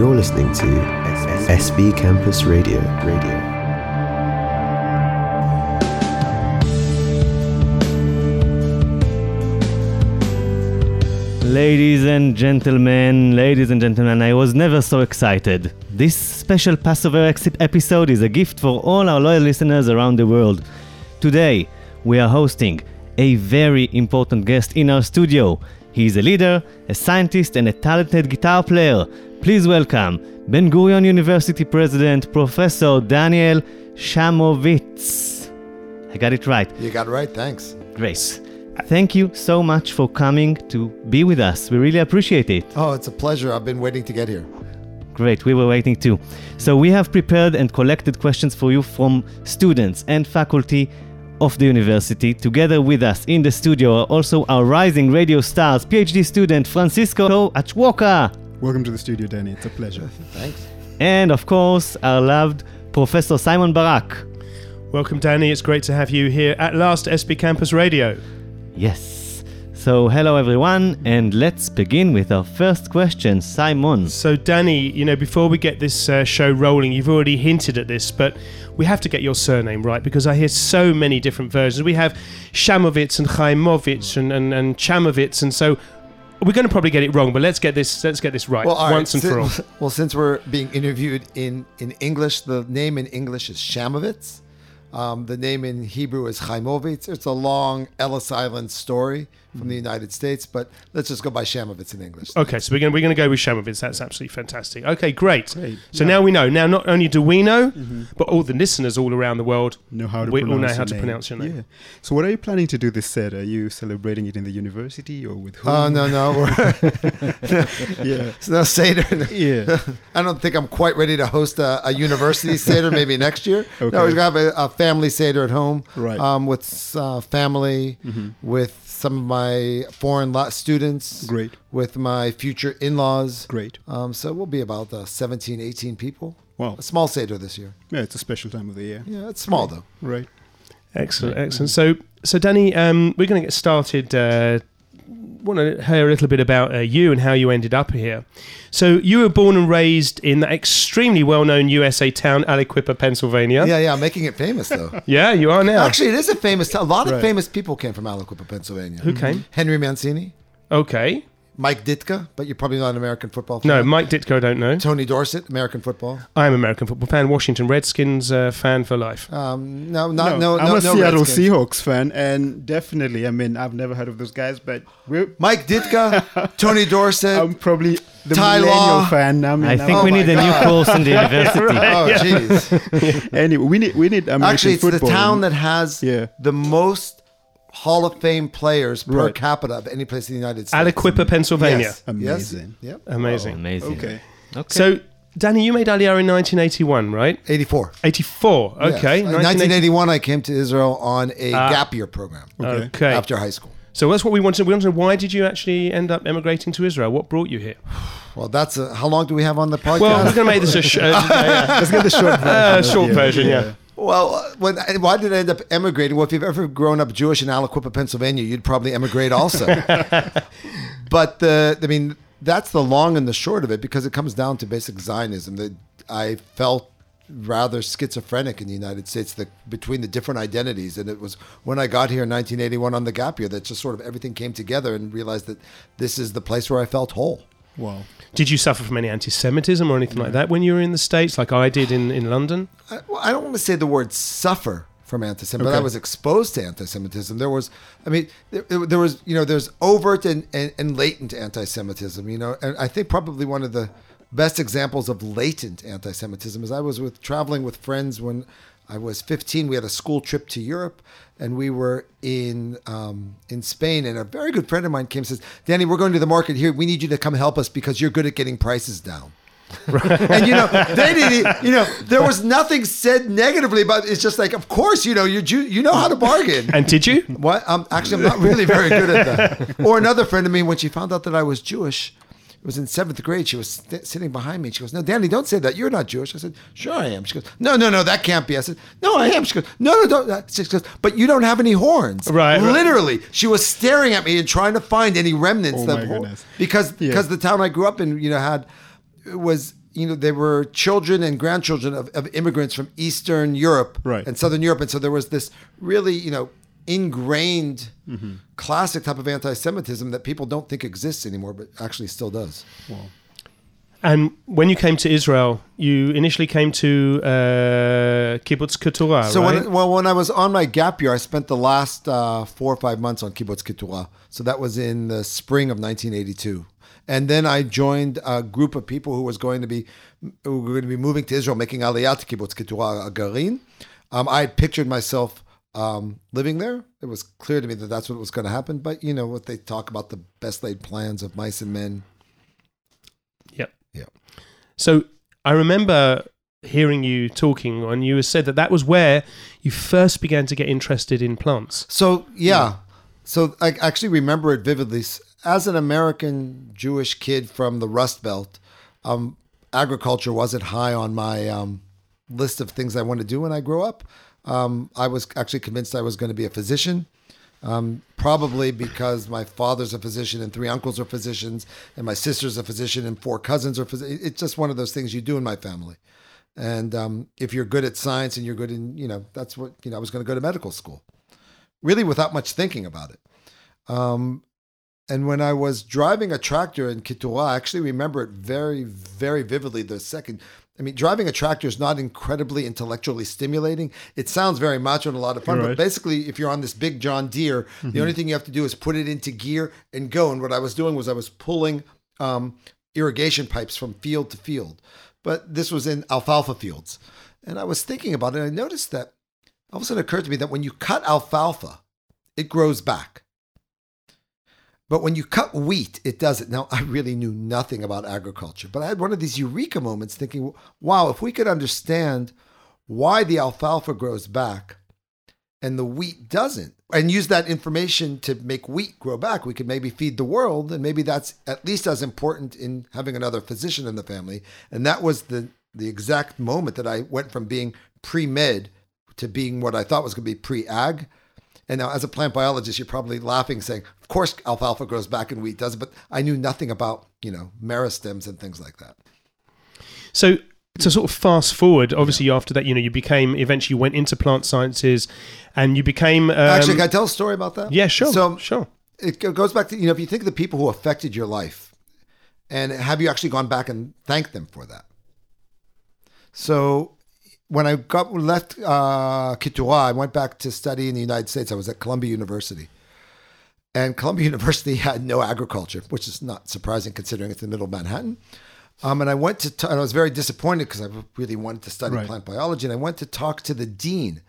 You're listening to SB Campus Radio. Ladies and gentlemen, I was never so excited. This special Passover episode is a gift for all our loyal listeners around the world. Today, we are hosting a very important guest in our studio. He is a leader, a scientist, and a talented guitar player. Please welcome Ben-Gurion University President Professor Daniel Chamovitz. I got it right. You got it right, thanks. Grace. Thank you so much for coming to be with us. We really appreciate it. Oh, it's a pleasure. I've been waiting to get here. Great. We were waiting too. So we have prepared and collected questions for you from students and faculty of the university. Together with us in the studio are also our rising radio stars, PhD student Francisco Achuoka. Welcome to the studio, Danny. It's a pleasure. Thanks. And of course, our loved Professor Simon Barak. Welcome, Danny. It's great to have you here at last, SP Campus Radio. Yes. So hello everyone, and let's begin with our first question, Simon. So Danny, before we get this show rolling, you've already hinted at this, but we have to get your surname right because I hear so many different versions. We have Chamovitz and Chaimovic and Chamovitz, and so we're going to probably get it wrong, but let's get this right once and for all. Well, since we're being interviewed in English, the name in English is Chamovitz. The name in Hebrew is Chamovitz. It's a long Ellis Island story from the United States, but let's just go by Chamovitz in English. Okay, so we're going to go with Chamovitz. That's absolutely fantastic. Okay, great. So now we know. Now not only do we know, but all the listeners all around the world know how to pronounce your name. Yeah. So what are you planning to do this set? Are you celebrating it in the university or with whom? Oh, no. It's no Seder. Yeah. I don't think I'm quite ready to host a university Seder, maybe next year. Okay. No, we're going to have a family Seder at home, right? With family, with some of my foreign students, great, with my future in-laws, great. So we'll be about 17, 18 people. Wow. A small Seder this year. Yeah, it's a special time of the year. Yeah, it's small though. Right. Excellent. So Danny, we're going to get started. Want to hear a little bit about you and how you ended up here. So you were born and raised in the extremely well-known USA town, Aliquippa, Pennsylvania. Yeah, I'm making it famous though. Yeah, you are now. Actually, it is a famous town. A lot of famous people came from Aliquippa, Pennsylvania. Who came? Henry Mancini. Okay. Mike Ditka, but you're probably not an American football fan. No, Mike Ditka, I don't know. Tony Dorsett, American football. I'm an American football fan. Washington Redskins fan for life. I'm a Seattle Redskins. Seahawks fan, and definitely, I've never heard of those guys, but Mike Ditka, Tony Dorsett. I'm probably the millennial fan. I think we need a new course in the university. Jeez. Anyway, we need American football. Actually, it's the town that has the most Hall of Fame players per capita of any place in the United States. Aliquippa, Pennsylvania. Yes. Amazing. Yes. Yep. Amazing. Oh, amazing. Okay. So, Danny, you made Aliyah in 1981, right? 84. Okay. Yes. In 1981, I came to Israel on a gap year program. Okay. After high school. So that's what we wanted. We wanted to know, why did you actually end up emigrating to Israel? What brought you here? Well, that's how long do we have on the podcast? Well, we're going to make this a let's get the short version. Short version. Well, why did I end up emigrating? Well, if you've ever grown up Jewish in Aliquippa, Pennsylvania, you'd probably emigrate also. But, that's the long and the short of it, because it comes down to basic Zionism. That I felt rather schizophrenic in the United States between the different identities. And it was when I got here in 1981 on the gap year that just sort of everything came together and realized that this is the place where I felt whole. Wow. Did you suffer from any anti-Semitism or anything like that when you were in the States, like I did in London? I don't want to say the word suffer from anti-Semitism, but I was exposed to anti-Semitism. There was, there's overt and latent anti-Semitism, and I think probably one of the best examples of latent anti-Semitism is I was traveling with friends when I was 15. We had a school trip to Europe, and we were in Spain. And a very good friend of mine came and says, "Danny, we're going to the market here. We need you to come help us because you're good at getting prices down." Right. And they didn't. There was nothing said negatively about it. It's just like, of course, you Jew, you know how to bargain. And did you? What? I'm not really very good at that. Or another friend of mine, when she found out that I was Jewish. It was in 7th grade. She was sitting behind me. And she goes, "No, Danny, don't say that. You're not Jewish." I said, "Sure I am." She goes, "No, that can't be." I said, "No, I am." She goes, "No, don't." She goes, "But you don't have any horns." Right. Literally, she was staring at me and trying to find any remnants of horns. Because the town I grew up in, had was you know, they were children and grandchildren of immigrants from Eastern Europe and Southern Europe. And so there was this really, you know, ingrained classic type of anti-Semitism that people don't think exists anymore, but actually still does. Wow. And when you came to Israel, you initially came to Kibbutz Keturah, so right? When I was on my gap year, I spent the last 4 or 5 months on Kibbutz Keturah. So that was in the spring of 1982. And then I joined a group of people who were going to be moving to Israel, making aliyah to Kibbutz Keturah Agarin. I pictured myself living there. It was clear to me that that's what was going to happen. But you know what they talk about, the best laid plans of mice and men. Yeah. So I remember hearing you talking, and you said that was where you first began to get interested in plants. So yeah. So I actually remember it vividly. As an American Jewish kid from the Rust Belt, agriculture wasn't high on my list of things I want to do when I grow up. I was actually convinced I was going to be a physician, probably because my father's a physician and 3 uncles are physicians and my sister's a physician and 4 cousins are physicians. It's just one of those things you do in my family. And if you're good at science and you're good in, you know, that's what, you know, I was going to go to medical school, really without much thinking about it. And when I was driving a tractor in Keturah, I actually remember it very, very vividly the second. I mean, driving a tractor is not incredibly intellectually stimulating. It sounds very macho and a lot of fun, but basically if you're on this big John Deere, the only thing you have to do is put it into gear and go. And what I was doing was I was pulling irrigation pipes from field to field. But this was in alfalfa fields. And I was thinking about it, and I noticed that all of a sudden it occurred to me that when you cut alfalfa, it grows back. But when you cut wheat, it doesn't. Now, I really knew nothing about agriculture, but I had one of these eureka moments thinking, wow, if we could understand why the alfalfa grows back and the wheat doesn't, and use that information to make wheat grow back, we could maybe feed the world, and maybe that's at least as important in having another physician in the family. And that was the exact moment that I went from being pre-med to being what I thought was going to be pre-ag. And now, as a plant biologist, you're probably laughing, saying, of course, alfalfa grows back and wheat doesn't. But I knew nothing about, you know, meristems and things like that. So to sort of fast forward, obviously, after that, you know, you became, eventually went into plant sciences and you became... Actually, can I tell a story about that? Yeah, sure. So sure. It goes back to, you know, if you think of the people who affected your life, and have you actually gone back and thanked them for that? So... When I left Keturah, I went back to study in the United States. I was at Columbia University. And Columbia University had no agriculture, which is not surprising considering it's in middle Manhattan. And I went to, and I was very disappointed because I really wanted to study plant biology. And I went to talk to the dean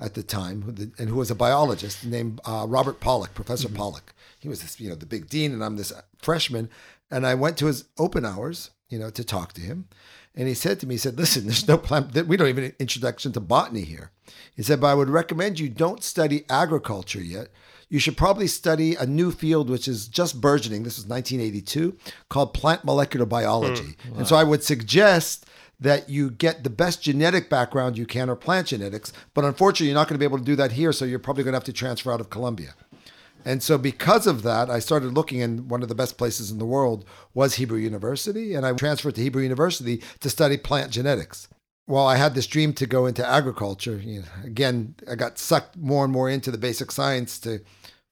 at the time, who was a biologist named Robert Pollock, Professor Pollock. He was this, you know, the big dean, and I'm this freshman. And I went to his open hours, you know, to talk to him. And he said to me, he said, listen, there's no plant, we don't even have an introduction to botany here. He said, but I would recommend you don't study agriculture yet. You should probably study a new field, which is just burgeoning. This was 1982, called plant molecular biology. Wow. And so I would suggest that you get the best genetic background you can, or plant genetics. But unfortunately, you're not going to be able to do that here. So you're probably going to have to transfer out of Columbia. And so because of that, I started looking, and one of the best places in the world was Hebrew University. And I transferred to Hebrew University to study plant genetics. While I had this dream to go into agriculture, you know, again, I got sucked more and more into the basic science to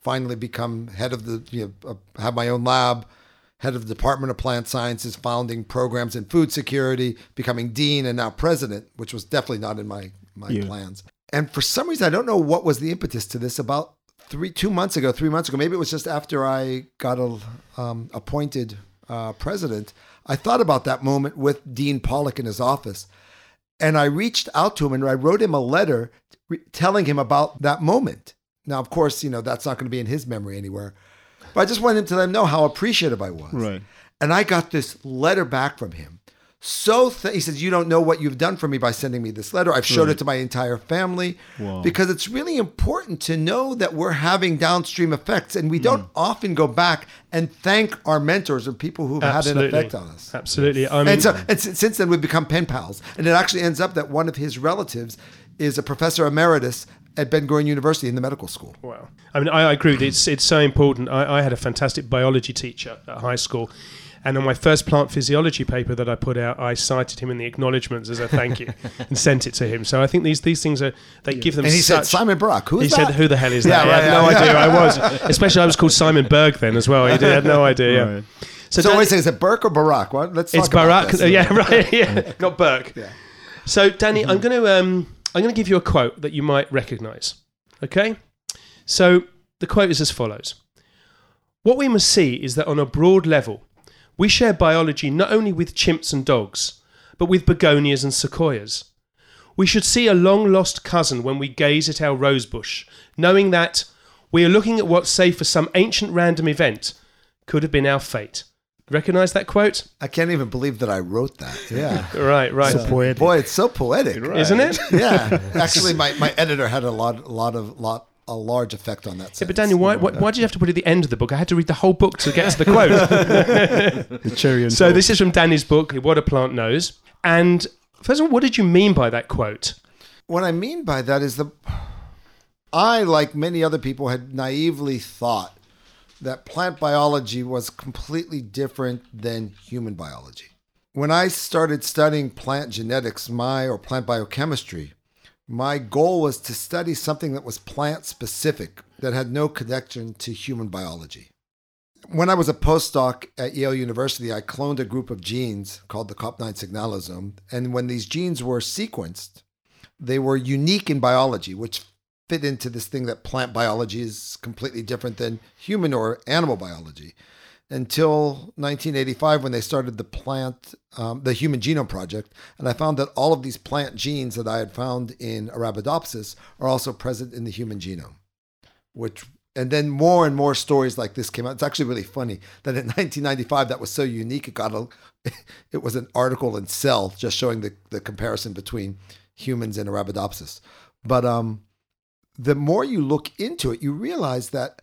finally become head of the, you know, have my own lab, head of the Department of Plant Sciences, founding programs in food security, becoming dean and now president, which was definitely not in my plans. And for some reason, I don't know what was the impetus to this, about 3 months ago, maybe it was just after I got appointed president, I thought about that moment with Dean Pollock in his office. And I reached out to him and I wrote him a letter telling him about that moment. Now, of course, you know, that's not going to be in his memory anywhere. But I just wanted him to let him know how appreciative I was. Right. And I got this letter back from him. He says, you don't know what you've done for me by sending me this letter. I've showed it to my entire family because it's really important to know that we're having downstream effects, and we don't often go back and thank our mentors or people who've had an effect on us. Absolutely. I mean, and since then, we've become pen pals. And it actually ends up that one of his relatives is a professor emeritus at Ben-Gurion University in the medical school. Wow. I mean, I agree with you. It's so important. I had a fantastic biology teacher at high school. And on my first plant physiology paper that I put out, I cited him in the acknowledgements as a thank you and sent it to him. So I think these things are, they give them such... And he said, Simon Barak, who is that? He said, who the hell is that? I had no idea. I was. Especially I was called Simon Berg then as well. He had no idea. Right. So always say, is it Burke or Barak? What? It's Barak. Yeah, right. Yeah, not Burke. Yeah. So Danny, mm-hmm. I'm going to give you a quote that you might recognize. Okay? So the quote is as follows. What we must see is that on a broad level, we share biology not only with chimps and dogs, but with begonias and sequoias. We should see a long-lost cousin when we gaze at our rosebush, knowing that we are looking at what, say, for some ancient random event, could have been our fate. Recognize that quote? I can't even believe that I wrote that. Yeah. Right. So poetic. Boy, it's so poetic. Right. Isn't it? Yeah. Actually, my editor had a large effect on that sentence. Yeah, but Daniel, why did you have to put it at the end of the book? I had to read the whole book to get to the quote. The cherry and so this is from Danny's book, What a Plant Knows. And first of all, what did you mean by that quote? What I mean by that is I, like many other people, had naively thought that plant biology was completely different than human biology. When I started studying plant genetics, plant biochemistry, my goal was to study something that was plant specific, that had no connection to human biology. When I was a postdoc at Yale University, I cloned a group of genes called the COP9 signalosome. And when these genes were sequenced, they were unique in biology, which fit into this thing that plant biology is completely different than human or animal biology, until 1985 when they started the Human Genome Project. And I found that all of these plant genes that I had found in Arabidopsis are also present in the human genome, and then more and more stories like this came out. It's actually really funny that in 1995, that was so unique, it was an article in Cell just showing the comparison between humans and Arabidopsis. But, the more you look into it, you realize that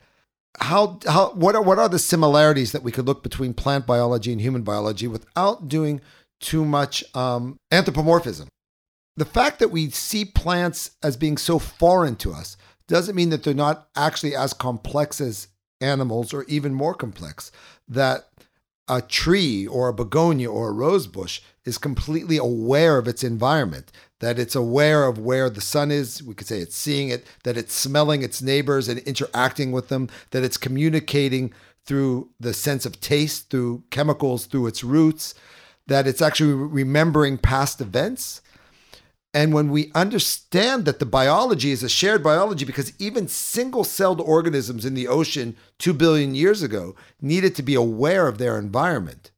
what are the similarities that we could look between plant biology and human biology without doing too much anthropomorphism. The fact that we see plants as being so foreign to us doesn't mean that they're not actually as complex as animals, or even more complex, that a tree or a begonia or a rose bush is completely aware of its environment, that it's aware of where the sun is. We could say it's seeing it, that it's smelling its neighbors and interacting with them, that it's communicating through the sense of taste, through chemicals, through its roots, that it's actually remembering past events. And when we understand that the biology is a shared biology, because even single-celled organisms in the ocean 2 billion years ago needed to be aware of their environment.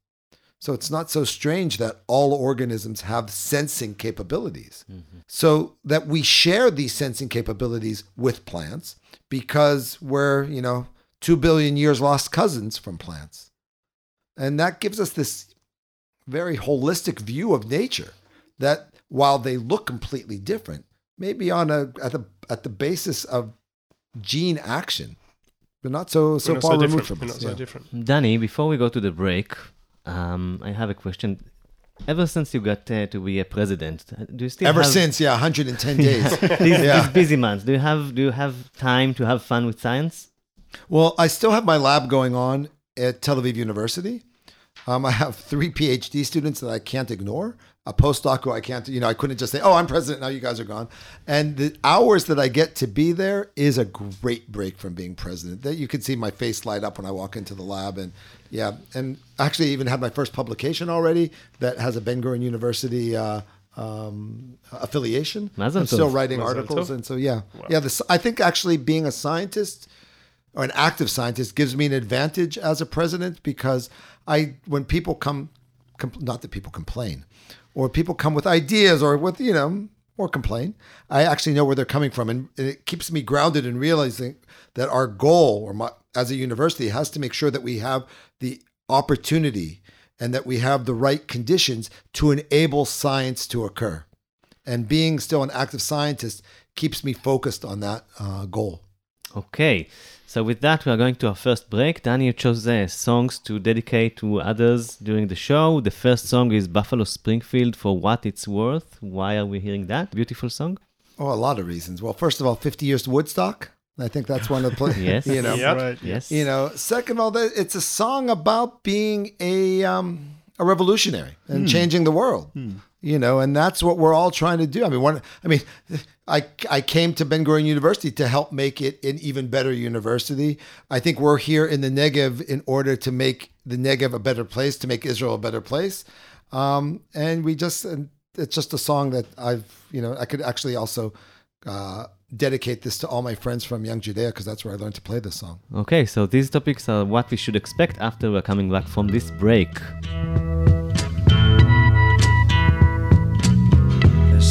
So it's not so strange that all organisms have sensing capabilities. Mm-hmm. So that we share these sensing capabilities with plants because we're, 2 billion years lost cousins from plants. And that gives us this very holistic view of nature that while they look completely different, maybe at the basis of gene action, they're not so far removed from us. So different. Danny, before we go to the break, I have a question. Ever since you got to be a president, do you still have 110 days. These busy months. Do you have time to have fun with science? Well, I still have my lab going on at Tel Aviv University. I have 3 PhD students that I can't ignore, a postdoc who I can't, I couldn't just say, oh, I'm president, now you guys are gone. And the hours that I get to be there is a great break from being president. That you can see my face light up when I walk into the lab. And yeah, and actually even had my first publication already that has a Ben-Gurion University affiliation. I'm still writing articles. And so, yeah. Wow. Yeah, I think actually being a scientist or an active scientist gives me an advantage as a president, because when people come, not that people complain, or people come with ideas or with, or complain, I actually know where they're coming from. And it keeps me grounded in realizing that our goal as a university has to make sure that we have the opportunity and that we have the right conditions to enable science to occur. And being still an active scientist keeps me focused on that goal. Okay, so with that, we are going to our first break. Daniel chose songs to dedicate to others during the show. The first song is Buffalo Springfield, For What It's Worth. Why are we hearing that beautiful song? Oh, a lot of reasons. Well, first of all, 50 years to Woodstock. I think that's one of the places. Yes. You know, yep. Right. Yes. You know, second of all, it's a song about being a revolutionary and changing the world. You know, and that's what we're all trying to do. I mean, I came to Ben-Gurion University to help make it an even better university. I think we're here in the Negev in order to make the Negev a better place, to make Israel a better place. And it's just a song that I could actually also dedicate this to all my friends from Young Judea, because that's where I learned to play this song. Okay, so these topics are what we should expect after we're coming back from this break. There's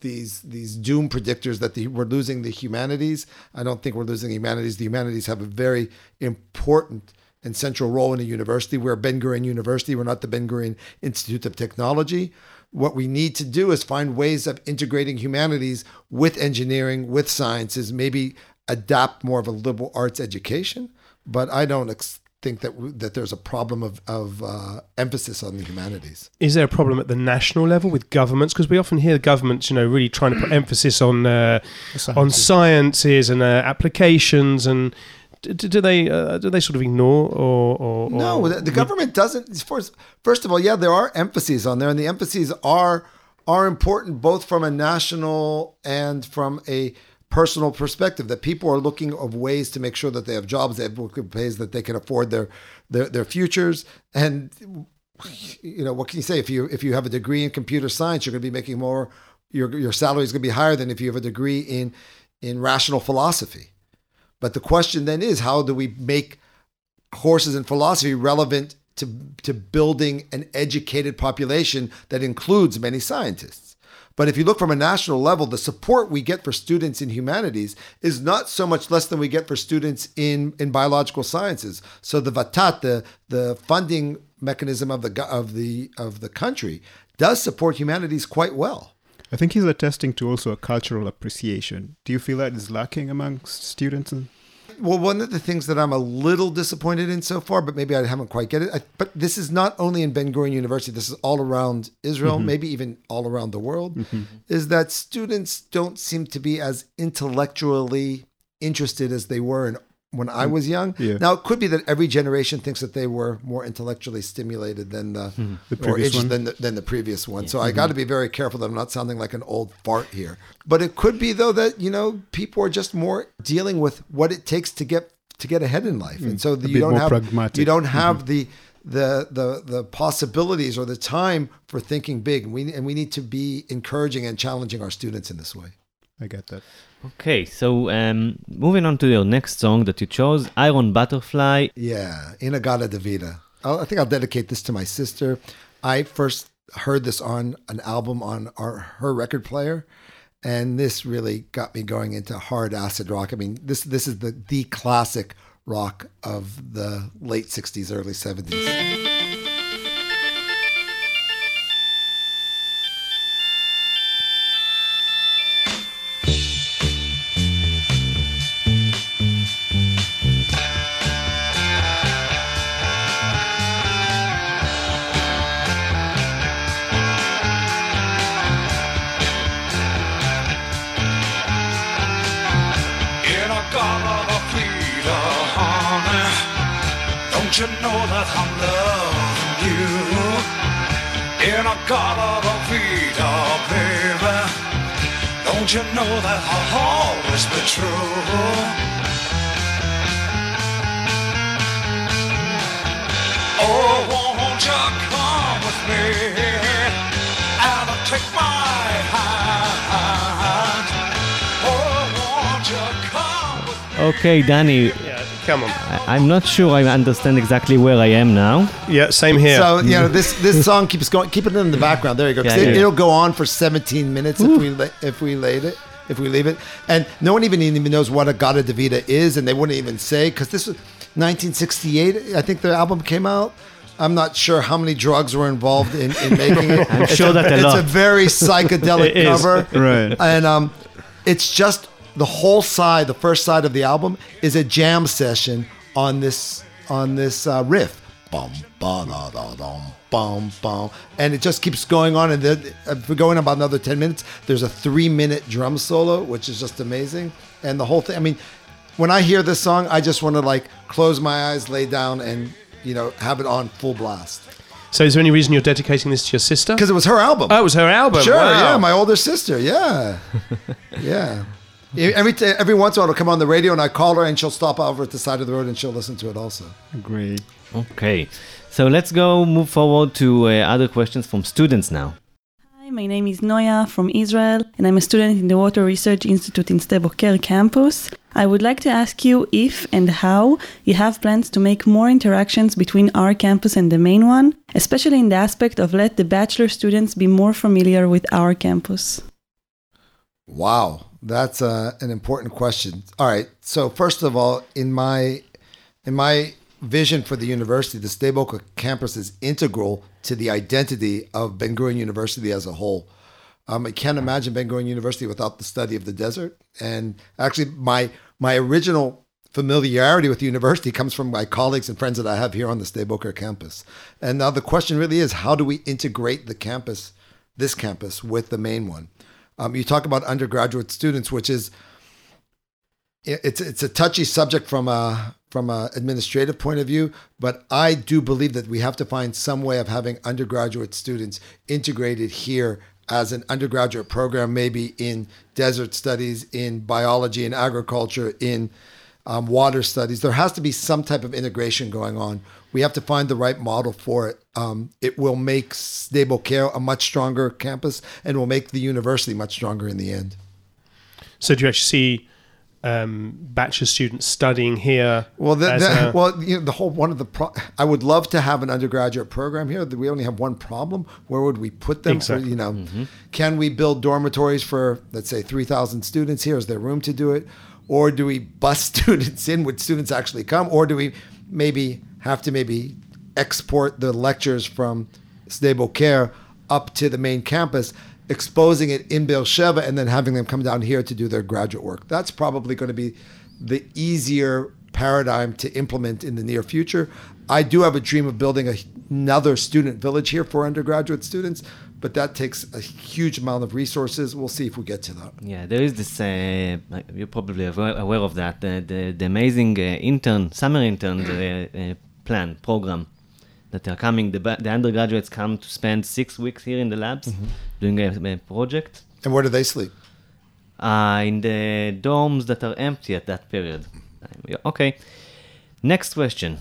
doom predictors that we're losing the humanities. I don't think we're losing the humanities. The humanities have a very important and central role in a university. We're Ben-Gurion University. We're not the Ben-Gurion Institute of Technology. What we need to do is find ways of integrating humanities with engineering, with sciences, maybe adopt more of a liberal arts education. But I don't think that there's a problem of emphasis on the humanities. Is there a problem at the national level with governments? Because we often hear governments, you know, really trying to put emphasis on sciences and applications and... Do they sort of ignore or no? The government doesn't. First of all, yeah, there are emphases on there, and the emphases are important both from a national and from a personal perspective. That people are looking of ways to make sure that they have jobs, they have ways that they can afford their futures, and you know what can you say? If you have a degree in computer science, you're going to be making more. Your salary is going to be higher than if you have a degree in rational philosophy. But the question then is, how do we make courses in philosophy relevant to building an educated population that includes many scientists? But if you look from a national level, the support we get for students in humanities is not so much less than we get for students in biological sciences. So the VATAT, the funding mechanism of the country, does support humanities quite well. I think he's attesting to also a cultural appreciation. Do you feel that is lacking amongst students? Well, one of the things that I'm a little disappointed in so far, but maybe I haven't quite get it. But this is not only in Ben-Gurion University. This is all around Israel, mm-hmm. maybe even all around the world, mm-hmm. is that students don't seem to be as intellectually interested as they were when I was young. Yeah. Now, it could be that every generation thinks that they were more intellectually stimulated than the previous one. Than the previous one. Yeah. So I got to be very careful that I'm not sounding like an old fart here. But it could be, though, that, you know, people are just more dealing with what it takes to get to get ahead in life. And so you don't have the possibilities or the time for thinking big. And we need to be encouraging and challenging our students in this way. I get that. Okay, so moving on to your next song that you chose, Iron Butterfly. Yeah, Inagada Davida. I think I'll dedicate this to my sister. I first heard this on an album on her record player, and this really got me going into hard acid rock. I mean, this is the classic rock of the late 60s, early 70s. You know that I'll always be true. Oh, won't you come with me and I'll take my hand. Oh, won't you come with me. Okay, Danny. Yeah, come on. I'm not sure I understand exactly where I am now. Yeah, same here. So, you know, this song keeps going. Keep it in the background. There you go. Yeah, it'll go on for 17 minutes if we leave it. And no one even knows what Agada Davida is, and they wouldn't even say, because this was 1968. I think the album came out. I'm not sure how many drugs were involved in making it. I'm sure that it's a very psychedelic cover, right? And it's just. The whole side, the first side of the album, is a jam session on this riff, bum ba da da dum bum bum, and it just keeps going on. And then, if we're going about another 10 minutes, there's a 3-minute drum solo, which is just amazing. And the whole thing. I mean, when I hear this song, I just want to like close my eyes, lay down, and have it on full blast. So is there any reason you're dedicating this to your sister? Because it was her album. Oh, it was her album. Sure, wow. Yeah, my older sister. Yeah, yeah. Every once in a while, it'll come on the radio, and I call her, and she'll stop over at the side of the road, and she'll listen to it also. Great. Okay. So let's move forward to other questions from students now. Hi, my name is Noya from Israel, and I'm a student in the Water Research Institute in Sde Boker campus. I would like to ask you if and how you have plans to make more interactions between our campus and the main one, especially in the aspect of let the bachelor students be more familiar with our campus. Wow. That's an important question. All right. So first of all, in my vision for the university, the Sde Boker campus is integral to the identity of Ben-Gurion University as a whole. I can't imagine Ben-Gurion University without the study of the desert. And actually, my original familiarity with the university comes from my colleagues and friends that I have here on the Sde Boker campus. And now the question really is, how do we integrate this campus, with the main one? You talk about undergraduate students, which is it's a touchy subject from a administrative point of view, but I do believe that we have to find some way of having undergraduate students integrated here as an undergraduate program, maybe in desert studies, in biology, in agriculture, in water studies. There has to be some type of integration going on. We have to find the right model for it. It will make Sde Boker a much stronger campus and will make the university much stronger in the end. So do you actually see bachelor students studying here? Well, I would love to have an undergraduate program here. We only have one problem. Where would we put them? Exactly. So, Can we build dormitories for, let's say, 3,000 students here? Is there room to do it? Or do we bus students in? Would students actually come? Or do we have to export the lectures from Sde Boker up to the main campus, exposing it in Beersheva, and then having them come down here to do their graduate work? That's probably going to be the easier paradigm to implement in the near future. I do have a dream of building another student village here for undergraduate students, but that takes a huge amount of resources. We'll see if we get to that. Yeah, there is this, you're probably aware of that, the amazing summer intern program that are coming. The undergraduates come to spend 6 weeks here in the labs doing a project. And where do they sleep? In the dorms that are empty at that period. Okay. Next question.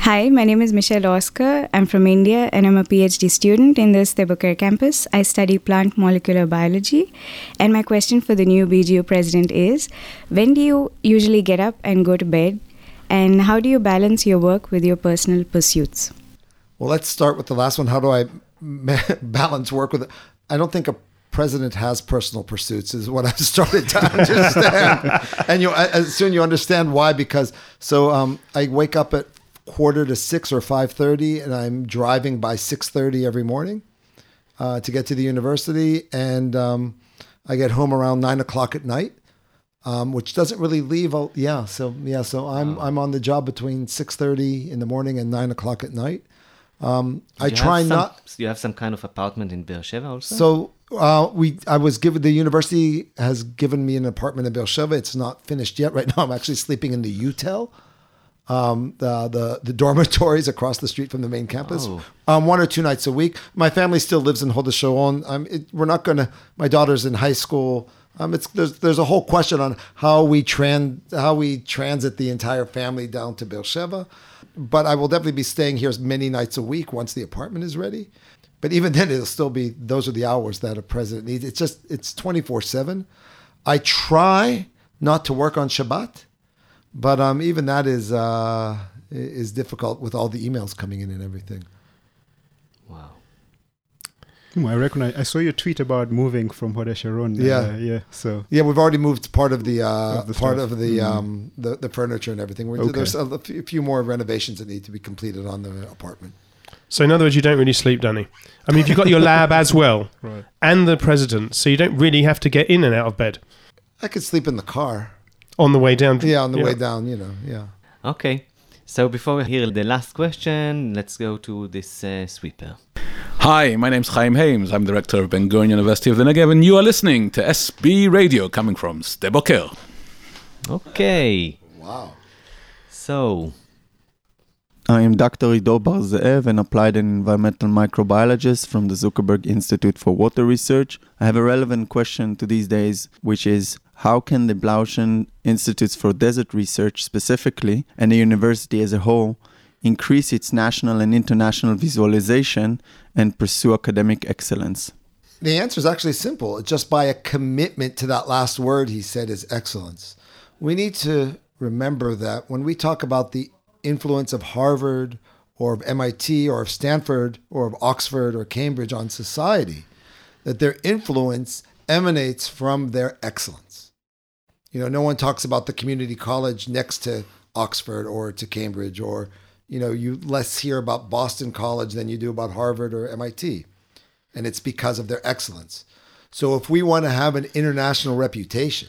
Hi, my name is Michelle Oscar. I'm from India and I'm a PhD student in the Sde Boker campus. I study plant molecular biology. And my question for the new BGU president is, when do you usually get up and go to bed? And how do you balance your work with your personal pursuits? Well, let's start with the last one. How do I balance work with it? I don't think a president has personal pursuits is what I've started to understand. And soon you understand why, because I wake up at 5:45 or 5:30, and I'm driving by 6:30 every morning to get to the university, and I get home around 9:00 at night, which doesn't really leave. So I'm on the job between 6:30 in the morning and 9:00 at night. You have some kind of apartment in Beersheva also. So the university has given me an apartment in Beersheva. It's not finished yet. Right now, I'm actually sleeping in the UTEL. The dormitories across the street from the main campus, one or two nights a week. My family still lives in Hodesh Sharon. We're not going to. My daughter's in high school. There's a whole question on how we transit the entire family down to Beersheva. But I will definitely be staying here many nights a week once the apartment is ready. But even then, it'll still be those are the hours that a president needs. It's 24/7. I try not to work on Shabbat. But even that is difficult with all the emails coming in and everything. Wow. I recognize. I saw your tweet about moving from Hodesh Sharon. We've already moved part of the furniture and everything. There's a few more renovations that need to be completed on the apartment. So in other words, you don't really sleep, Danny. I mean, you've got your lab as well, right, and the president, so you don't really have to get in and out of bed. I could sleep in the car. On the way down. Way down, yeah. Okay. So before we hear the last question, let's go to this sweeper. Hi, my name's Chaim Hames. I'm the rector of Ben-Gurion University of the Negev, and you are listening to SB Radio coming from Sde Boker. Okay. Wow. So, I am Dr. Ido Bar-Zeev, an applied and environmental microbiologist from the Zuckerberg Institute for Water Research. I have a relevant question to these days, which is, how can the Blauschen Institutes for Desert Research specifically, and the university as a whole, increase its national and international visualization and pursue academic excellence? The answer is actually simple. Just by a commitment to that last word he said is excellence. We need to remember that when we talk about the influence of Harvard or of MIT or of Stanford or of Oxford or Cambridge on society, that their influence emanates from their excellence. No one talks about the community college next to Oxford or to Cambridge, or, you less hear about Boston College than you do about Harvard or MIT. And it's because of their excellence. So if we want to have an international reputation,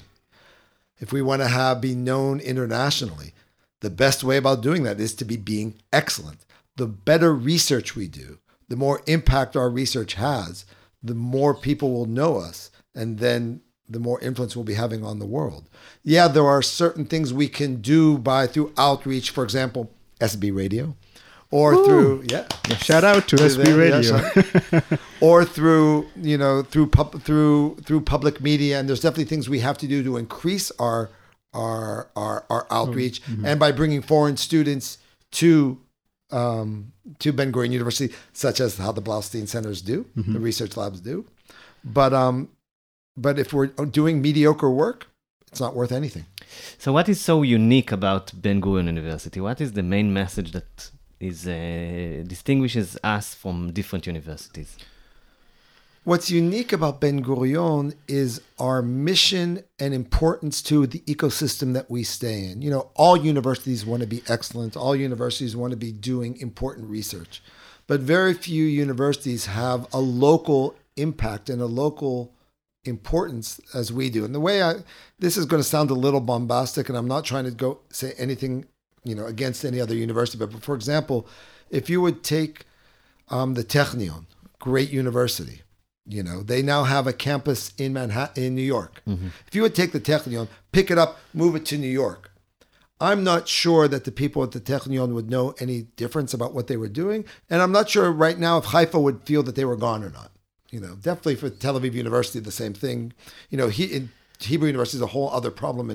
if we want to be known internationally, the best way about doing that is to be being excellent. The better research we do, the more impact our research has, the more people will know us, and then the more influence we'll be having on the world. Yeah, there are certain things we can do through outreach, for example, SB Radio, or shout out to SB Radio, or through public media. And there's definitely things we have to do to increase our outreach, and by bringing foreign students to Ben-Gurion University, such as how the Blaustein Centers do, the research labs do, but if we're doing mediocre work, it's not worth anything. So what is so unique about Ben-Gurion University? What is the main message that distinguishes us from different universities? What's unique about Ben-Gurion is our mission and importance to the ecosystem that we stay in. All universities want to be excellent. All universities want to be doing important research. But very few universities have a local impact and a local importance as we do. And the way this is going to sound a little bombastic, and I'm not trying to go say anything, against any other university. But for example, if you would take the Technion, great university, they now have a campus in Manhattan, in New York. If you would take the Technion, pick it up, move it to New York, I'm not sure that the people at the Technion would know any difference about what they were doing. And I'm not sure right now if Haifa would feel that they were gone or not. Definitely for Tel Aviv University, the same thing. Hebrew University is a whole other problem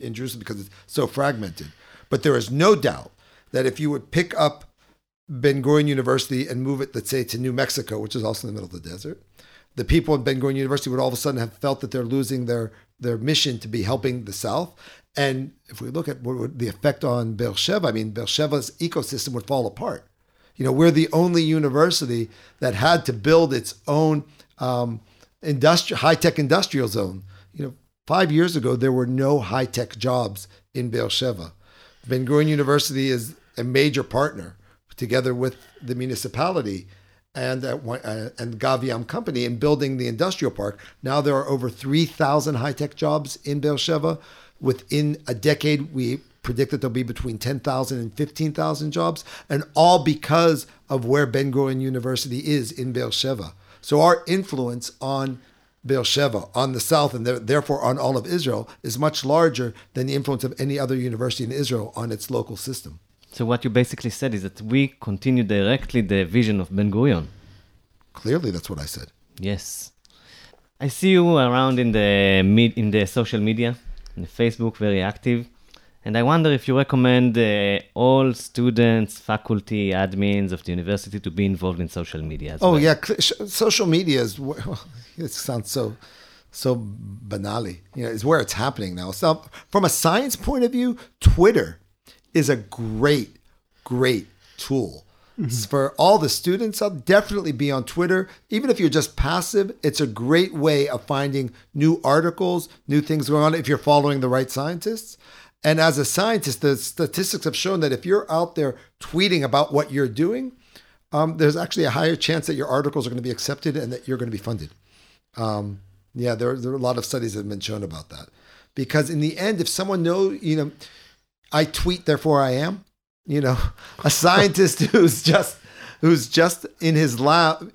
in Jerusalem because it's so fragmented. But there is no doubt that if you would pick up Ben-Gurion University and move it, let's say, to New Mexico, which is also in the middle of the desert, the people at Ben-Gurion University would all of a sudden have felt that they're losing their mission to be helping the South. And if we look at what would the effect on Beersheva, I mean, Beersheva's ecosystem would fall apart. You know, we're the only university that had to build its own high-tech industrial zone. You know, 5 years ago, there were no high-tech jobs in Beersheva. Ben-Gurion University is a major partner together with the municipality and Gaviam Company in building the industrial park. Now there are over 3,000 high-tech jobs in Beersheva. Within a decade, we predict that there'll be between 10,000 and 15,000 jobs, and all because of where Ben-Gurion University is in Beersheva. So our influence on Beersheva, on the South, and therefore on all of Israel, is much larger than the influence of any other university in Israel on its local system. So what you basically said is that we continue directly the vision of Ben-Gurion. Clearly, that's what I said. Yes. I see you around in the social media, in Facebook, very active. And I wonder if you recommend all students, faculty, admins of the university to be involved in social media as well. Oh, yeah. Social media is, it sounds so banally, you know, it's where it's happening now. So from a science point of view, Twitter is a great, great tool. Mm-hmm. For all the students, I'll definitely be on Twitter. Even if you're just passive, it's a great way of finding new articles, new things going on if you're following the right scientists. And as a scientist, the statistics have shown that if you're out there tweeting about what you're doing, there's actually a higher chance that your articles are going to be accepted and that you're going to be funded. There are a lot of studies that have been shown about that. Because in the end, if someone knows, you know, I tweet, therefore I am, you know, a scientist who's just in his lab.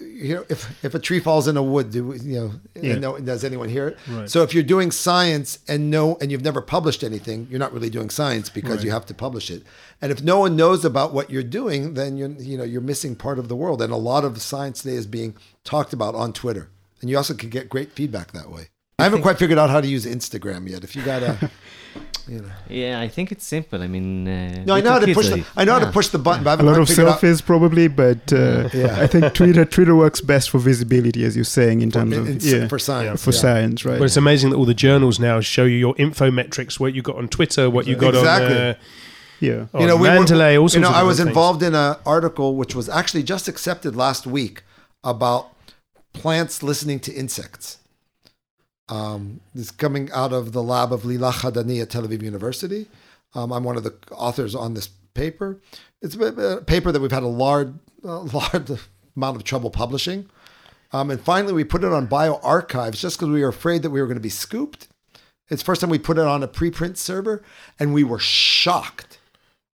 You know, if a tree falls in a wood, does anyone hear it? Right. So if you're doing science and you've never published anything, you're not really doing science because you have to publish it. And if no one knows about what you're doing, then you're missing part of the world. And a lot of science today is being talked about on Twitter, and you also can get great feedback that way. I haven't quite figured out how to use Instagram yet. If you got a you know. Yeah, I think it's simple. I mean, I know how to push. I know how to push the button. But I haven't a lot of selfies, probably, but I think Twitter works best for visibility, as you're saying, in terms of science, right? Well, it's amazing that all the journals now show you your infometrics, what you got on Twitter, what you got on. You know, Mandalay. I was involved in an article which was actually just accepted last week about plants listening to insects. It's coming out of the lab of Lila Chadani at Tel Aviv University. I'm one of the authors on this paper. It's a paper that we've had a large amount of trouble publishing. And finally, we put it on BioArchives just because we were afraid that we were going to be scooped. It's the first time we put it on a preprint server, and we were shocked,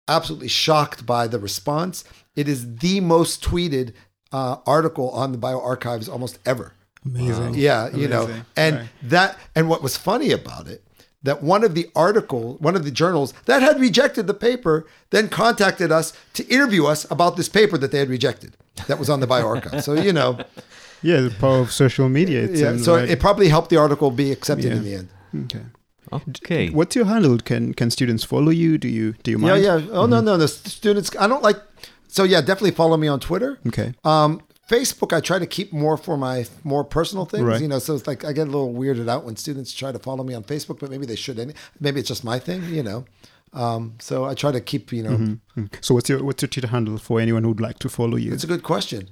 absolutely shocked by the response. It is the most tweeted article on the BioArchives almost ever. Amazing. And what was funny about it, that one of the journals that had rejected the paper then contacted us to interview us about this paper that they had rejected that was on the BioArchive. So, you know. Yeah, the power of social media. It probably helped the article be accepted in the end. Okay. What's your handle? Can students follow you? Do you mind? Yeah. Oh, no. Students, I don't like. So, yeah, definitely follow me on Twitter. Okay. Facebook, I try to keep more for my more personal things, so it's like I get a little weirded out when students try to follow me on Facebook, but maybe they shouldn't. Maybe it's just my thing, so I try to keep, So what's your Twitter handle for anyone who'd like to follow you? It's a good question.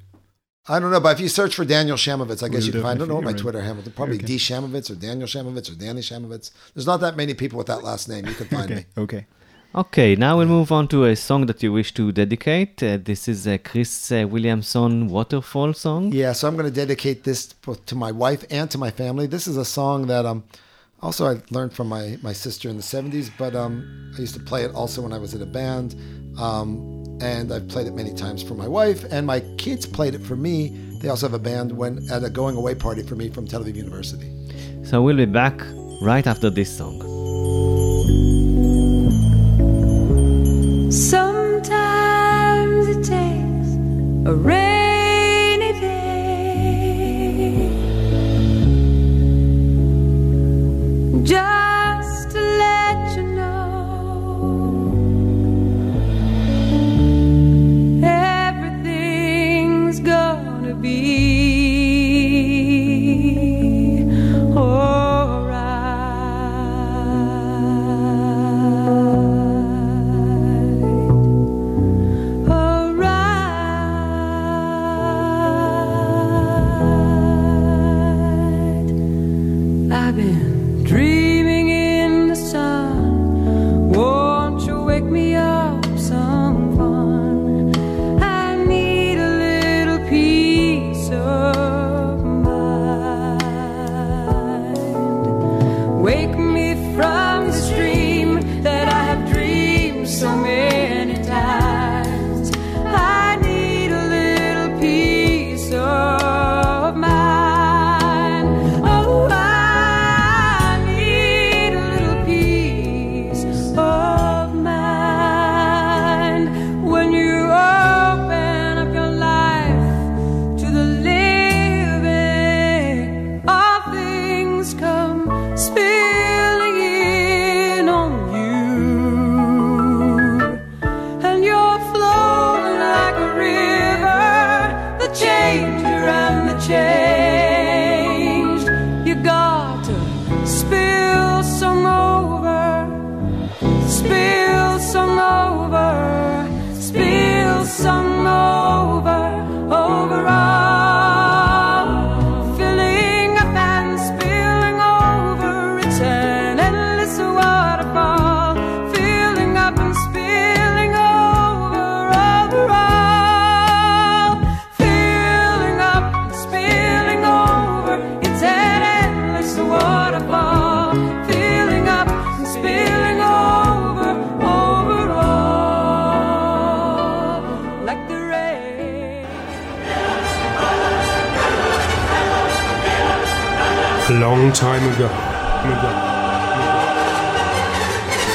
I don't know, but if you search for Daniel Chamovitz, I guess you'd find, I don't know what my Twitter handle is, probably D. Chamovitz or Daniel Chamovitz or Danny Chamovitz. There's not that many people with that last name. You can find me. Okay, now we'll move on to a song that you wish to dedicate. This is a Chris Williamson Waterfall song. Yeah, so I'm going to dedicate this both to my wife and to my family. This is a song that also I learned from my sister in the 70s, but I used to play it also when I was in a band. And I've played it many times for my wife, and my kids played it for me. They also have a band at a going away party for me from Tel Aviv University. So we'll be back right after this song. Sometimes it takes a rainy day just to let you know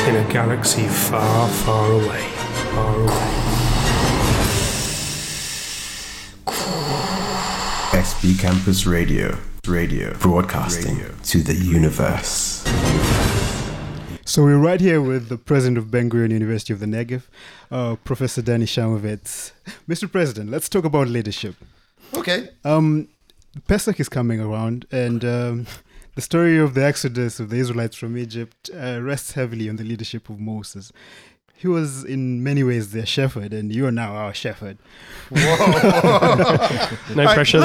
In a galaxy far, far away, SP Campus Radio, broadcasting radio to the universe. So we're right here with the president of Ben-Gurion University of the Negev, Professor Daniel Chamovitz. Mr. President, let's talk about leadership. Okay. Pesach is coming around, and the story of the exodus of the Israelites from Egypt rests heavily on the leadership of Moses. He was in many ways their shepherd, and you are now our shepherd. Whoa. No pressure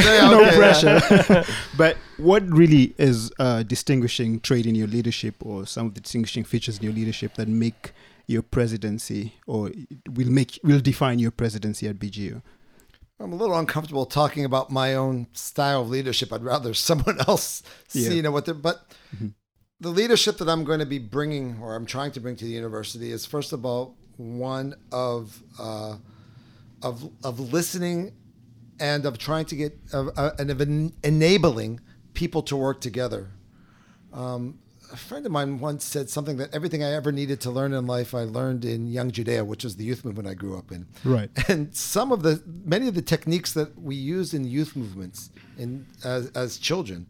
there. But what really is a distinguishing trait in your leadership, or some of the distinguishing features in your leadership that make your presidency, or will define your presidency at BGU? I'm a little uncomfortable talking about my own style of leadership. I'd rather someone else see, what they're... But the leadership that I'm going to be bringing, or I'm trying to bring to the university, is first of all one of listening and of trying to get enabling people to work together. A friend of mine once said something that everything I ever needed to learn in life, I learned in Young Judea, which is the youth movement I grew up in. Right. And many of the techniques that we use in youth movements as children,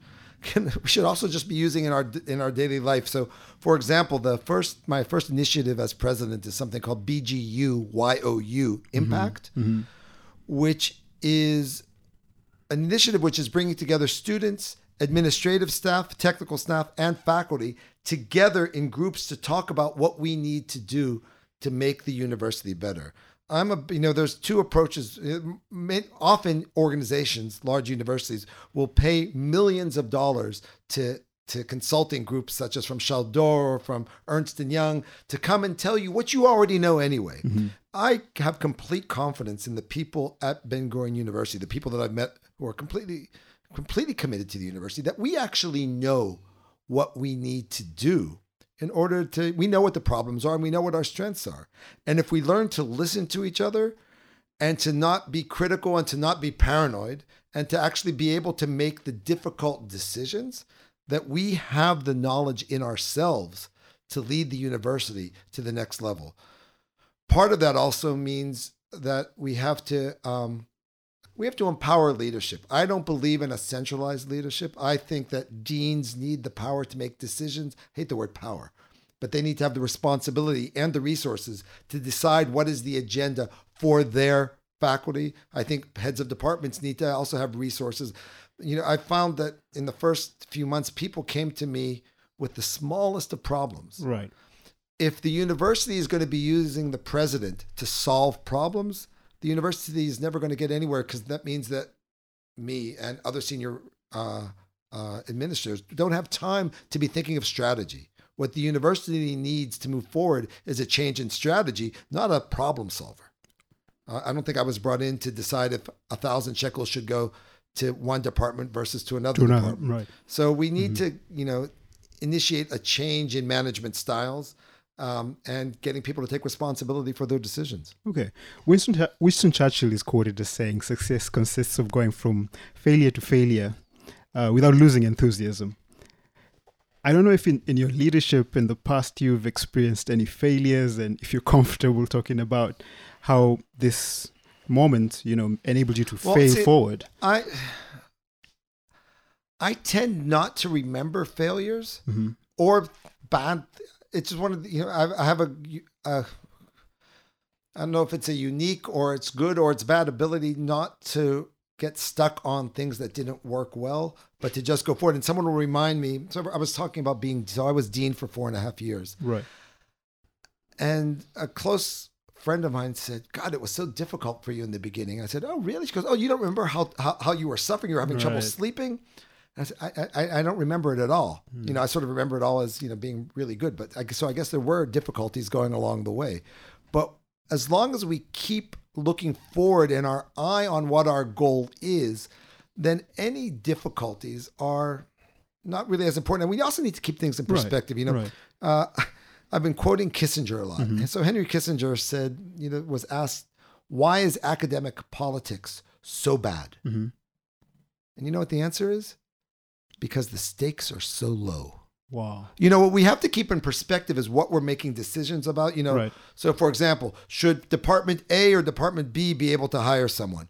we should also just be using in our daily life. So, for example, my first initiative as president is something called BGU YOU Impact, mm-hmm. which is an initiative which is bringing together students, administrative staff, technical staff, and faculty together in groups to talk about what we need to do to make the university better. There's two approaches. Often organizations, large universities, will pay millions of dollars to consulting groups such as from Shaldor or from Ernst & Young to come and tell you what you already know anyway. Mm-hmm. I have complete confidence in the people at Ben-Gurion University, the people that I've met who are completely committed to the university, that we actually know what we need to do we know what the problems are and we know what our strengths are. And if we learn to listen to each other and to not be critical and to not be paranoid and to actually be able to make the difficult decisions, that we have the knowledge in ourselves to lead the university to the next level. Part of that also means that we have to empower leadership. I don't believe in a centralized leadership. I think that deans need the power to make decisions. I hate the word power, but they need to have the responsibility and the resources to decide what is the agenda for their faculty. I think heads of departments need to also have resources. You know, I found that in the first few months, people came to me with the smallest of problems. Right. If the university is going to be using the president to solve problems, the university is never going to get anywhere, because that means that me and other senior administrators don't have time to be thinking of strategy. What the university needs to move forward is a change in strategy, not a problem solver. I don't think I was brought in to decide if 1,000 shekels should go to one department versus to another department. Right. So we need to, you know, initiate a change in management styles. And getting people to take responsibility for their decisions. Okay. Winston Churchill is quoted as saying, success consists of going from failure to failure without losing enthusiasm. I don't know if in your leadership in the past you've experienced any failures, and if you're comfortable talking about how this moment, you know, enabled you to fail forward. I tend not to remember failures or bad. It's one of the, you know, I have a I don't know if it's a unique or it's good or it's bad ability not to get stuck on things that didn't work well, but to just go forward. And someone will remind me. So I was talking about I was dean for 4.5 years. Right. And a close friend of mine said, God, it was so difficult for you in the beginning. And I said, oh, really? She goes, oh, you don't remember how you were suffering? You were having trouble sleeping? I don't remember it at all. You know, I sort of remember it all as, you know, being really good. But I guess there were difficulties going along the way. But as long as we keep looking forward and our eye on what our goal is, then any difficulties are not really as important. And we also need to keep things in perspective. Right, you know, I've been quoting Kissinger a lot. And so Henry Kissinger said, you know, was asked, why is academic politics so bad? And you know what the answer is? Because the stakes are so low. Wow. You know, what we have to keep in perspective is what we're making decisions about, you know. Right. So, for example, should Department A or Department B be able to hire someone?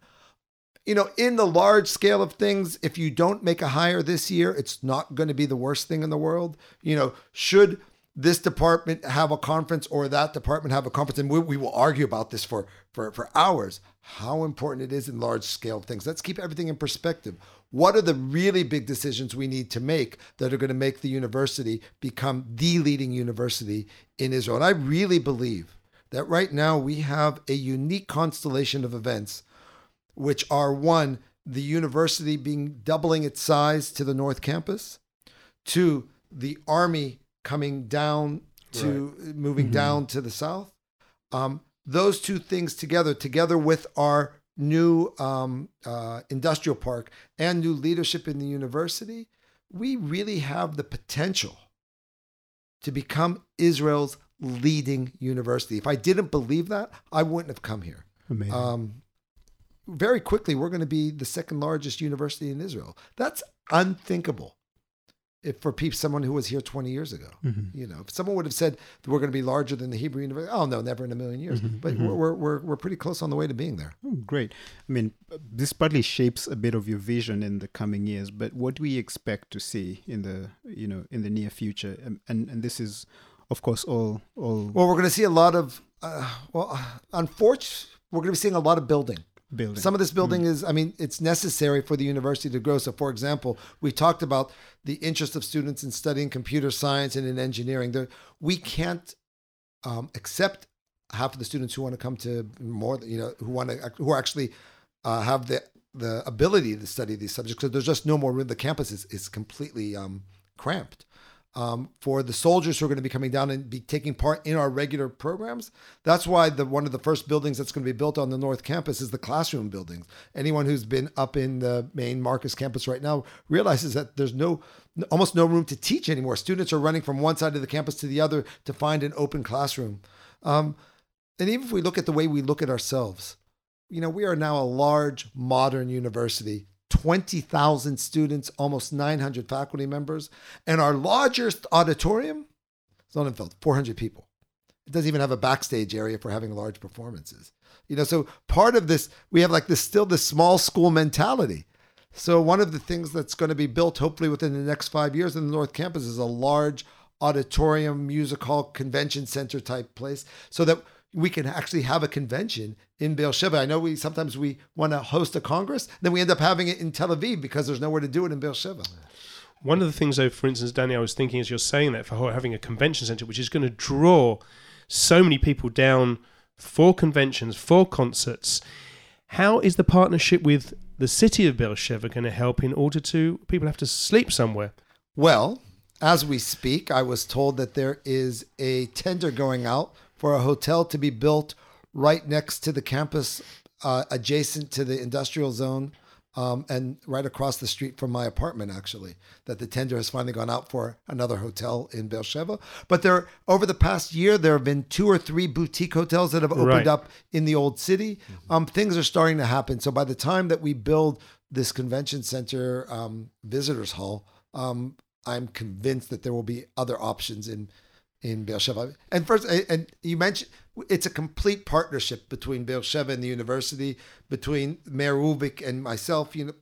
You know, in the large scale of things, if you don't make a hire this year, it's not going to be the worst thing in the world. You know, should this department have a conference or that department have a conference? And we will argue about this for hours, how important it is in large scale things. Let's keep everything in perspective. What are the really big decisions we need to make that are going to make the university become the leading university in Israel? And I really believe that right now we have a unique constellation of events, which are, one, the university doubling its size to the North Campus, two, the Army coming down to moving down to the South. Those two things together with our new industrial park and new leadership in the university, we really have the potential to become Israel's leading university. If I didn't believe that, I wouldn't have come here. Amazing. Very quickly, we're going to be the second largest university in Israel. That's unthinkable someone who was here 20 years ago. You know, if someone would have said that we're going to be larger than the Hebrew University, oh no, never in a million years. But we're pretty close on the way to being there. Great. I mean, this partly shapes a bit of your vision in the coming years. But what do we expect to see in the in the near future? And this is, of course, all. Well, we're going to see a lot of unfortunately, we're going to be seeing a lot of building. Some of this building is, I mean, it's necessary for the university to grow. So, for example, we talked about the interest of students in studying computer science and in engineering. We can't accept half of the students who want to come to more, you know, who actually have the ability to study these subjects, because there's just no more room. The campus is completely cramped. For the soldiers who are going to be coming down and be taking part in our regular programs. That's why one of the first buildings that's going to be built on the North Campus is the classroom buildings. Anyone who's been up in the main Marcus Campus right now realizes that there's almost no room to teach anymore. Students are running from one side of the campus to the other to find an open classroom. And even if we look at the way we look at ourselves, you know, we are now a large modern university, 20,000 students, almost 900 faculty members, and our largest auditorium is Sonnenfeld, 400 people. It doesn't even have a backstage area for having large performances. You know, so part of this, we have like this small school mentality. So one of the things that's going to be built hopefully within the next 5 years in the North Campus is a large auditorium, music hall, convention center type place, so that we can actually have a convention in Be'er Sheva. I know we sometimes want to host a Congress, then we end up having it in Tel Aviv because there's nowhere to do it in Be'er Sheva. One of the things, though, for instance, Danny, I was thinking as you're saying that, for having a convention center, which is going to draw so many people down for conventions, for concerts, how is the partnership with the city of Be'er Sheva going to help in order to people have to sleep somewhere? Well, as we speak, I was told that there is a tender going out for a hotel to be built right next to the campus, adjacent to the industrial zone, and right across the street from my apartment, actually, that the tender has finally gone out for another hotel in Be'er Sheva. But there, over the past year, there have been 2 or 3 boutique hotels that have opened up in the old city. Mm-hmm. Things are starting to happen. So by the time that we build this convention center visitors hall, I'm convinced that there will be other options in Be'er Sheva. And first, and you mentioned it's a complete partnership between Be'er Sheva and the university, between Mayor Rubik and myself. You know,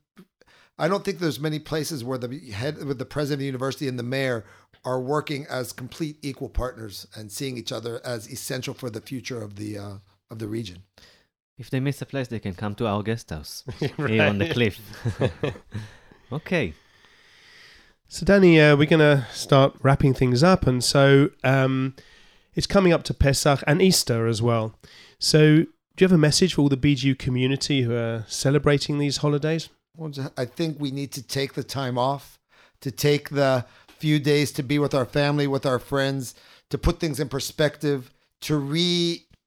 I don't think there's many places where the president of the university and the mayor are working as complete equal partners and seeing each other as essential for the future of the region. If they miss a place, they can come to our guest house here on the cliff. Okay. So, Danny, we're going to start wrapping things up. And so it's coming up to Pesach and Easter as well. So do you have a message for all the BGU community who are celebrating these holidays? Well, I think we need to take the time off, to take the few days to be with our family, with our friends, to put things in perspective, to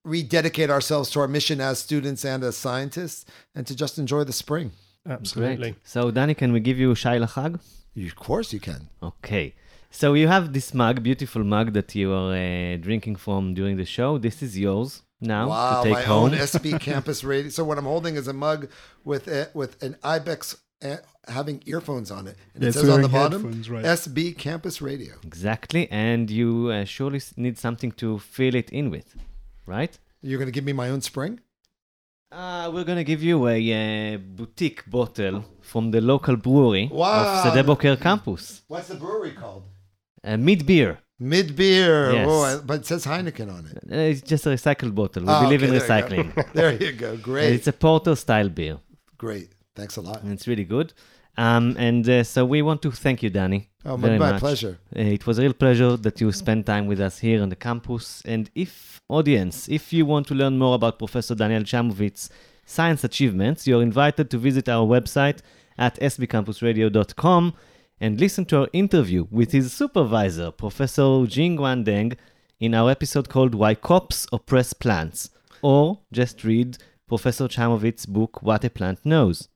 rededicate ourselves to our mission as students and as scientists, and to just enjoy the spring. Absolutely. Great. So, Danny, can we give you Shai L'Chag? Of course you can. Okay. So you have this mug, beautiful mug that you are drinking from during the show. This is yours now to take home. Wow, my own SB Campus Radio. So what I'm holding is a mug with an Ibex having earphones on it. And it says on the bottom, right. SB Campus Radio. Exactly. And you surely need something to fill it in with, right? You're going to give me my own spring? We're going to give you a boutique bottle from the local brewery of Sde Boker campus. What's the brewery called? Mid-beer. Mid-beer. Yes. Oh, but it says Heineken on it. It's just a recycled bottle. We believe in recycling. There you go. Great. It's a porter-style beer. Great. Thanks a lot. And it's really good. So we want to thank you, Danny. Oh, my pleasure. It was a real pleasure that you spent time with us here on the campus. And if you want to learn more about Professor Daniel Chamovitz's science achievements, you're invited to visit our website at sbcampusradio.com and listen to our interview with his supervisor, Professor Jingguan Deng, in our episode called Why Crops Oppress Plants, or just read Professor Chamovitz's book, What a Plant Knows.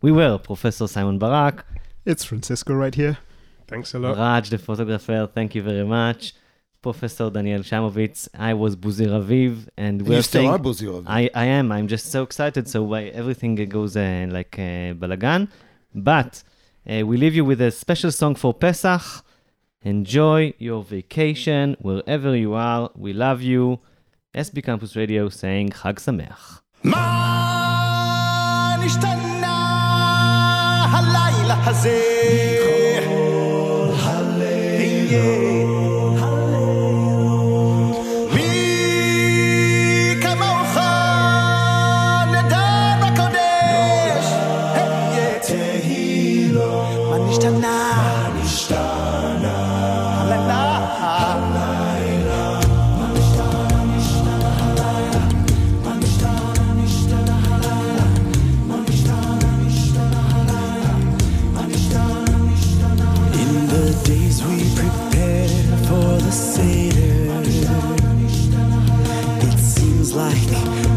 We were Professor Simon Barak. It's Francisco right here. Thanks a lot. Raj, the photographer, thank you very much. Professor Daniel Chamovitz, I was Buzir Aviv. And you still are Buzir Aviv. I am. I'm just so excited. So everything goes like balagan. But we leave you with a special song for Pesach. Enjoy your vacation wherever you are. We love you. SB Campus Radio saying Chag Sameach. Ma nishtana הלילה הזה מכל הלילות מי כמוך נדע בקודש תהילות מה נשתנה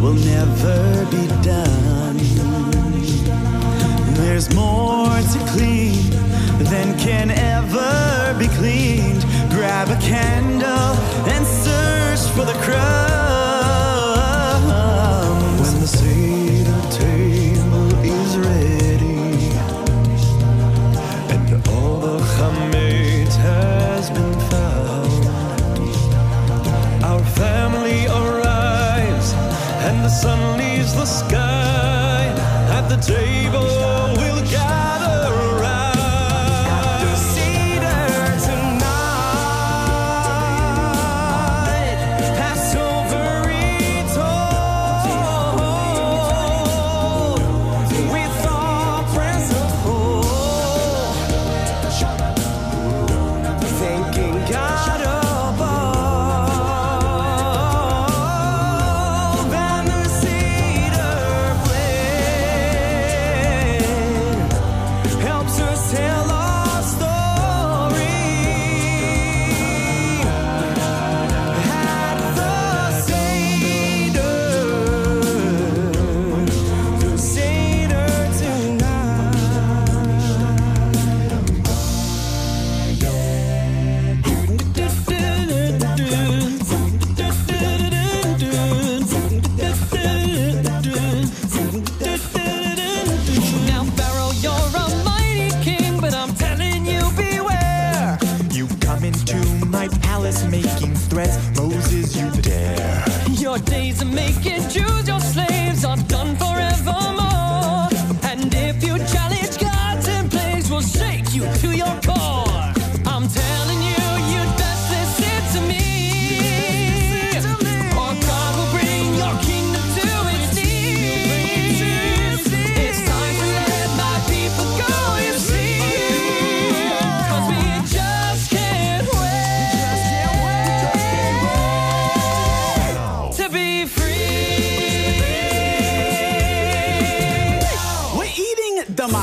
will never be done. There's more to clean than can ever be cleaned. Grab a candle and search for the crumbs. When the Seder table is ready and all the chametz has been found, our family and the sun leaves the sky at the table we'll gather around. Seder tonight, Passover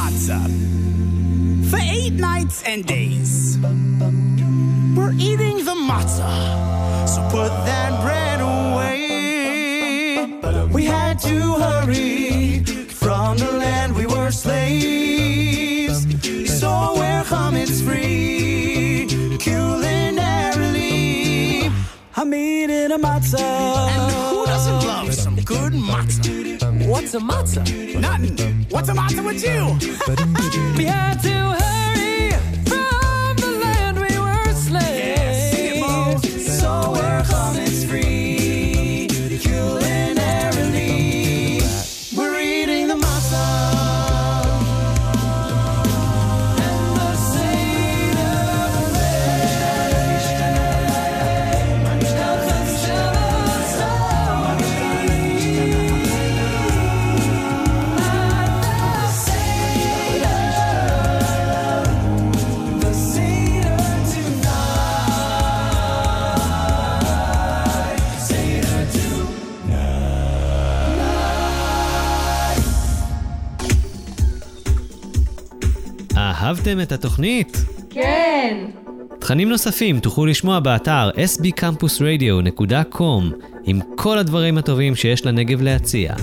matzah for 8 nights and days. We're eating the matzah, so put that bread away. We had to hurry from the land we were slaves, so we're chametz free culinarily. I'm eating a matzah. And who doesn't love some good matzah? What's a matzah? Nothing. What's a matzah with you? We had to hurry from the land we were slaves. Yeah, so we're chametz free culinarily. We're eating the matzah and the Sde Boker. אהבתם את התוכנית? כן! תכנים נוספים תוכלו לשמוע באתר sbcampusradio.com עם כל הדברים הטובים שיש לנגב להציע.